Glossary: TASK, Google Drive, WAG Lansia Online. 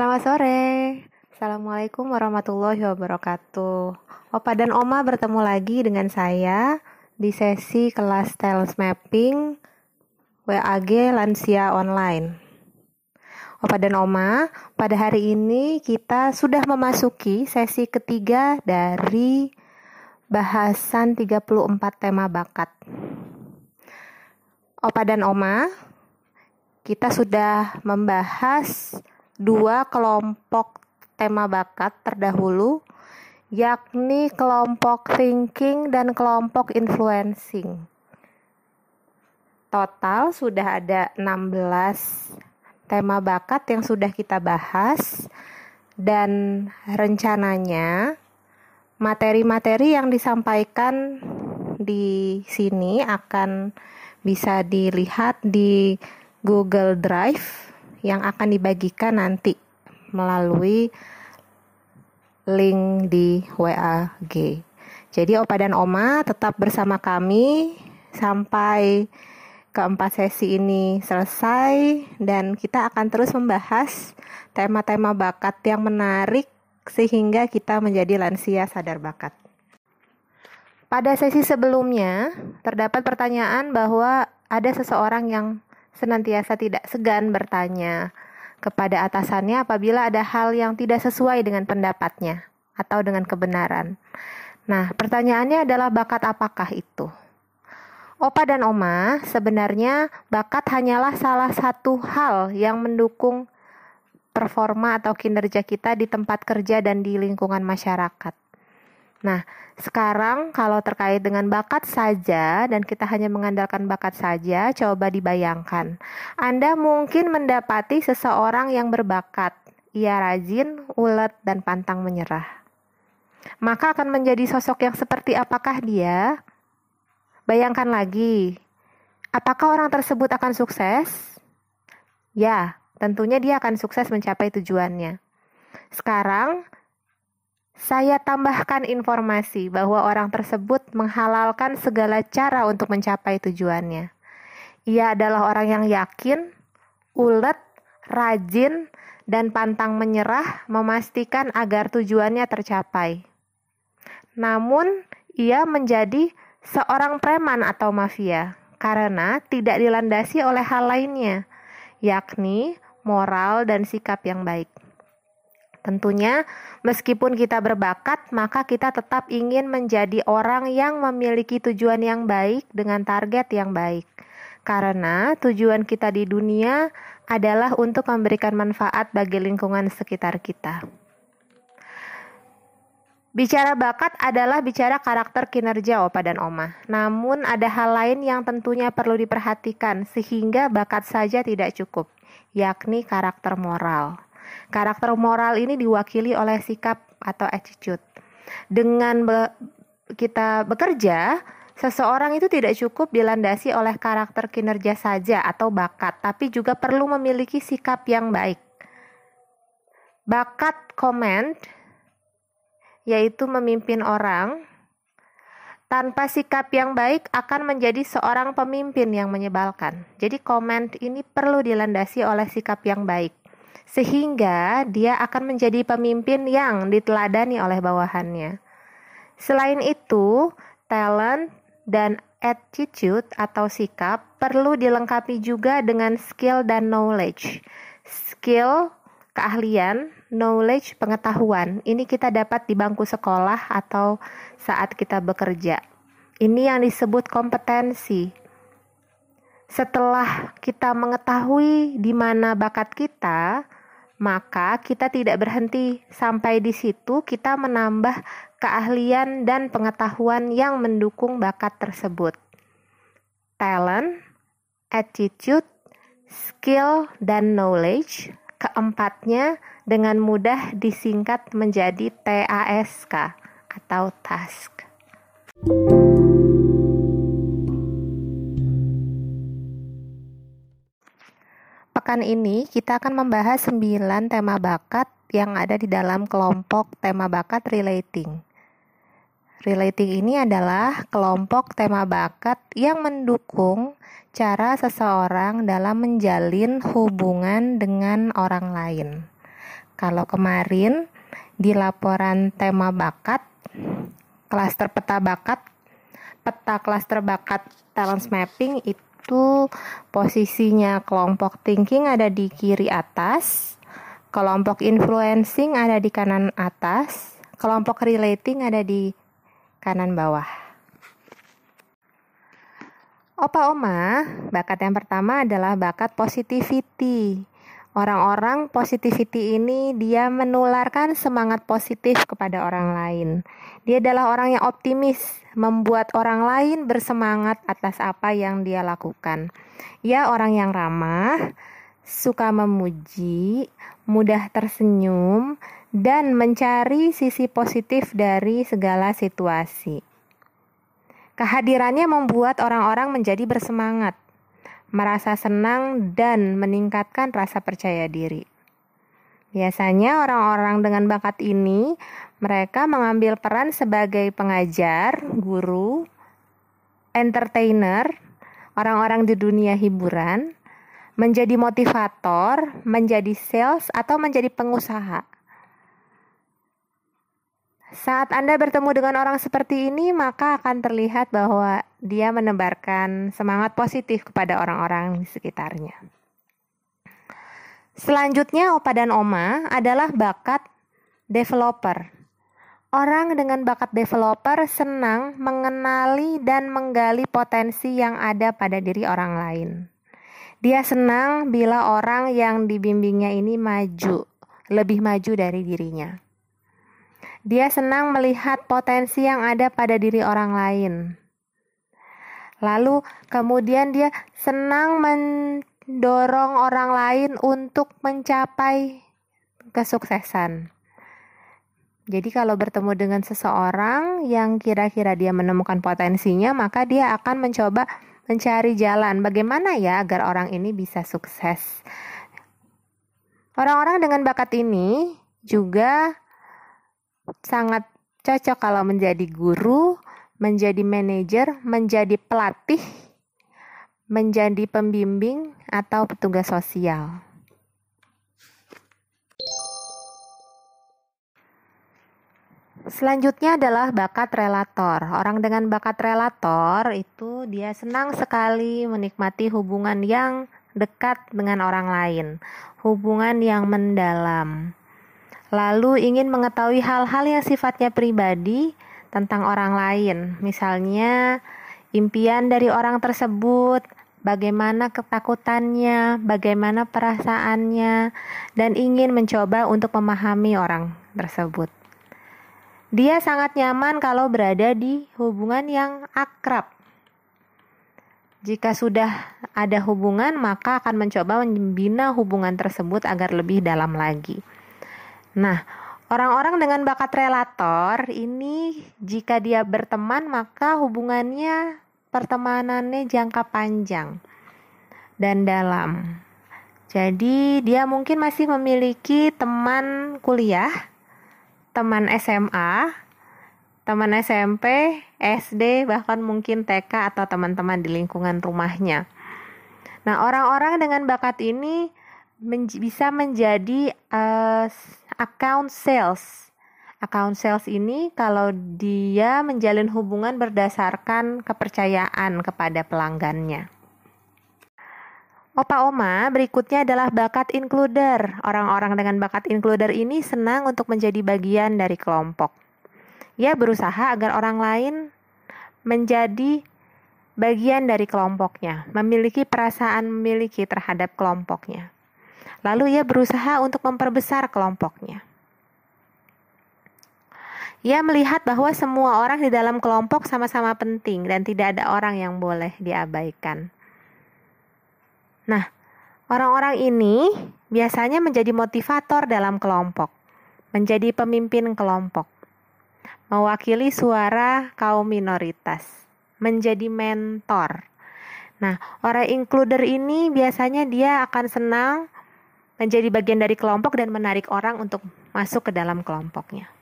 Selamat sore. Assalamualaikum warahmatullahi wabarakatuh. Opa dan Oma bertemu lagi dengan saya di sesi kelas Talent Mapping WAG Lansia Online. Opa dan Oma, pada hari ini kita sudah memasuki sesi ketiga dari bahasan 34 tema bakat. Opa dan Oma, kita sudah membahas dua kelompok tema bakat terdahulu, yakni kelompok thinking dan kelompok influencing. Total sudah ada 16 tema bakat yang sudah kita bahas, dan rencananya materi-materi yang disampaikan di sini akan bisa dilihat di Google Drive yang akan dibagikan nanti melalui link di WAG. Jadi Opa dan Oma tetap bersama kami sampai keempat sesi ini selesai, dan kita akan terus membahas tema-tema bakat yang menarik sehingga kita menjadi lansia sadar bakat. Pada sesi sebelumnya terdapat pertanyaan bahwa ada seseorang yang senantiasa tidak segan bertanya kepada atasannya apabila ada hal yang tidak sesuai dengan pendapatnya atau dengan kebenaran. Nah, pertanyaannya adalah bakat apakah itu? Opa dan Oma, sebenarnya bakat hanyalah salah satu hal yang mendukung performa atau kinerja kita di tempat kerja dan di lingkungan masyarakat. Nah, sekarang kalau terkait dengan bakat saja dan kita hanya mengandalkan bakat saja, coba dibayangkan. Anda mungkin mendapati seseorang yang berbakat. Ia rajin, ulet, dan pantang menyerah. Maka akan menjadi sosok yang seperti apakah dia? Bayangkan lagi, apakah orang tersebut akan sukses? Ya, tentunya dia akan sukses mencapai tujuannya. Sekarang, saya tambahkan informasi bahwa orang tersebut menghalalkan segala cara untuk mencapai tujuannya. Ia adalah orang yang yakin, ulet, rajin, dan pantang menyerah memastikan agar tujuannya tercapai. Namun, ia menjadi seorang preman atau mafia karena tidak dilandasi oleh hal lainnya, yakni moral dan sikap yang baik. Tentunya, meskipun kita berbakat, maka kita tetap ingin menjadi orang yang memiliki tujuan yang baik dengan target yang baik. Karena tujuan kita di dunia adalah untuk memberikan manfaat bagi lingkungan sekitar kita. Bicara bakat adalah bicara karakter kinerja Opa dan Oma. Namun ada hal lain yang tentunya perlu diperhatikan sehingga bakat saja tidak cukup, yakni karakter moral. Karakter moral ini diwakili oleh sikap atau attitude. Dengan kita bekerja, seseorang itu tidak cukup dilandasi oleh karakter kinerja saja atau bakat, tapi juga perlu memiliki sikap yang baik. Bakat command, yaitu memimpin orang, tanpa sikap yang baik akan menjadi seorang pemimpin yang menyebalkan. Jadi command ini perlu dilandasi oleh sikap yang baik, sehingga dia akan menjadi pemimpin yang diteladani oleh bawahannya. Selain itu, talent dan attitude atau sikap perlu dilengkapi juga dengan skill dan knowledge. Skill, keahlian, knowledge, pengetahuan. Ini kita dapat di bangku sekolah atau saat kita bekerja. Ini yang disebut kompetensi. Setelah kita mengetahui di mana bakat kita, maka kita tidak berhenti sampai di situ, kita menambah keahlian dan pengetahuan yang mendukung bakat tersebut. Talent, attitude, skill, dan knowledge, keempatnya dengan mudah disingkat menjadi TASK atau task. Pekan ini kita akan membahas 9 tema bakat yang ada di dalam kelompok tema bakat relating. Relating ini adalah kelompok tema bakat yang mendukung cara seseorang dalam menjalin hubungan dengan orang lain. Kalau kemarin di laporan tema bakat, klaster peta bakat, peta klaster bakat talent mapping itu posisinya kelompok thinking ada di kiri atas, kelompok influencing ada di kanan atas, kelompok relating ada di kanan bawah. Opa Oma, bakat yang pertama adalah bakat positivity. Orang-orang positivity ini dia menularkan semangat positif kepada orang lain. Dia adalah orang yang optimis, membuat orang lain bersemangat atas apa yang dia lakukan. Ia orang yang ramah, suka memuji, mudah tersenyum, dan mencari sisi positif dari segala situasi. Kehadirannya membuat orang-orang menjadi bersemangat, merasa senang, dan meningkatkan rasa percaya diri. Biasanya orang-orang dengan bakat ini, mereka mengambil peran sebagai pengajar, guru, entertainer, orang-orang di dunia hiburan, menjadi motivator, menjadi sales, atau menjadi pengusaha. Saat Anda bertemu dengan orang seperti ini, maka akan terlihat bahwa dia menebarkan semangat positif kepada orang-orang di sekitarnya. Selanjutnya, Opa dan Oma adalah bakat developer. Orang dengan bakat developer senang mengenali dan menggali potensi yang ada pada diri orang lain. Dia senang bila orang yang dibimbingnya ini maju, lebih maju dari dirinya. Dia senang melihat potensi yang ada pada diri orang lain. Lalu kemudian dia senang mendorong orang lain untuk mencapai kesuksesan. Jadi kalau bertemu dengan seseorang yang kira-kira dia menemukan potensinya, maka dia akan mencoba mencari jalan bagaimana ya agar orang ini bisa sukses. Orang-orang dengan bakat ini juga sangat cocok kalau menjadi guru, menjadi manajer, menjadi pelatih, menjadi pembimbing, atau petugas sosial. Selanjutnya adalah bakat relator. Orang dengan bakat relator itu dia senang sekali menikmati hubungan yang dekat dengan orang lain, hubungan yang mendalam. Lalu ingin mengetahui hal-hal yang sifatnya pribadi tentang orang lain. Misalnya, impian dari orang tersebut, bagaimana ketakutannya, bagaimana perasaannya, dan ingin mencoba untuk memahami orang tersebut. Dia sangat nyaman kalau berada di hubungan yang akrab. Jika sudah ada hubungan, maka akan mencoba membina hubungan tersebut agar lebih dalam lagi. Nah, orang-orang dengan bakat relator ini jika dia berteman maka hubungannya, pertemanannya jangka panjang dan dalam. Jadi dia mungkin masih memiliki teman kuliah, teman SMA, teman SMP, SD, bahkan mungkin TK atau teman-teman di lingkungan rumahnya. Nah, orang-orang dengan bakat ini bisa menjadi account sales ini kalau dia menjalin hubungan berdasarkan kepercayaan kepada pelanggannya. Opa Oma, berikutnya adalah bakat includer. Orang-orang dengan bakat includer ini senang untuk menjadi bagian dari kelompok. Ia berusaha agar orang lain menjadi bagian dari kelompoknya, memiliki perasaan memiliki terhadap kelompoknya. Lalu ia berusaha untuk memperbesar kelompoknya. Ia melihat bahwa semua orang di dalam kelompok sama-sama penting dan tidak ada orang yang boleh diabaikan. Nah, orang-orang ini biasanya menjadi motivator dalam kelompok, menjadi pemimpin kelompok, mewakili suara kaum minoritas, menjadi mentor. Nah, orang includer ini biasanya dia akan senang menjadi bagian dari kelompok dan menarik orang untuk masuk ke dalam kelompoknya.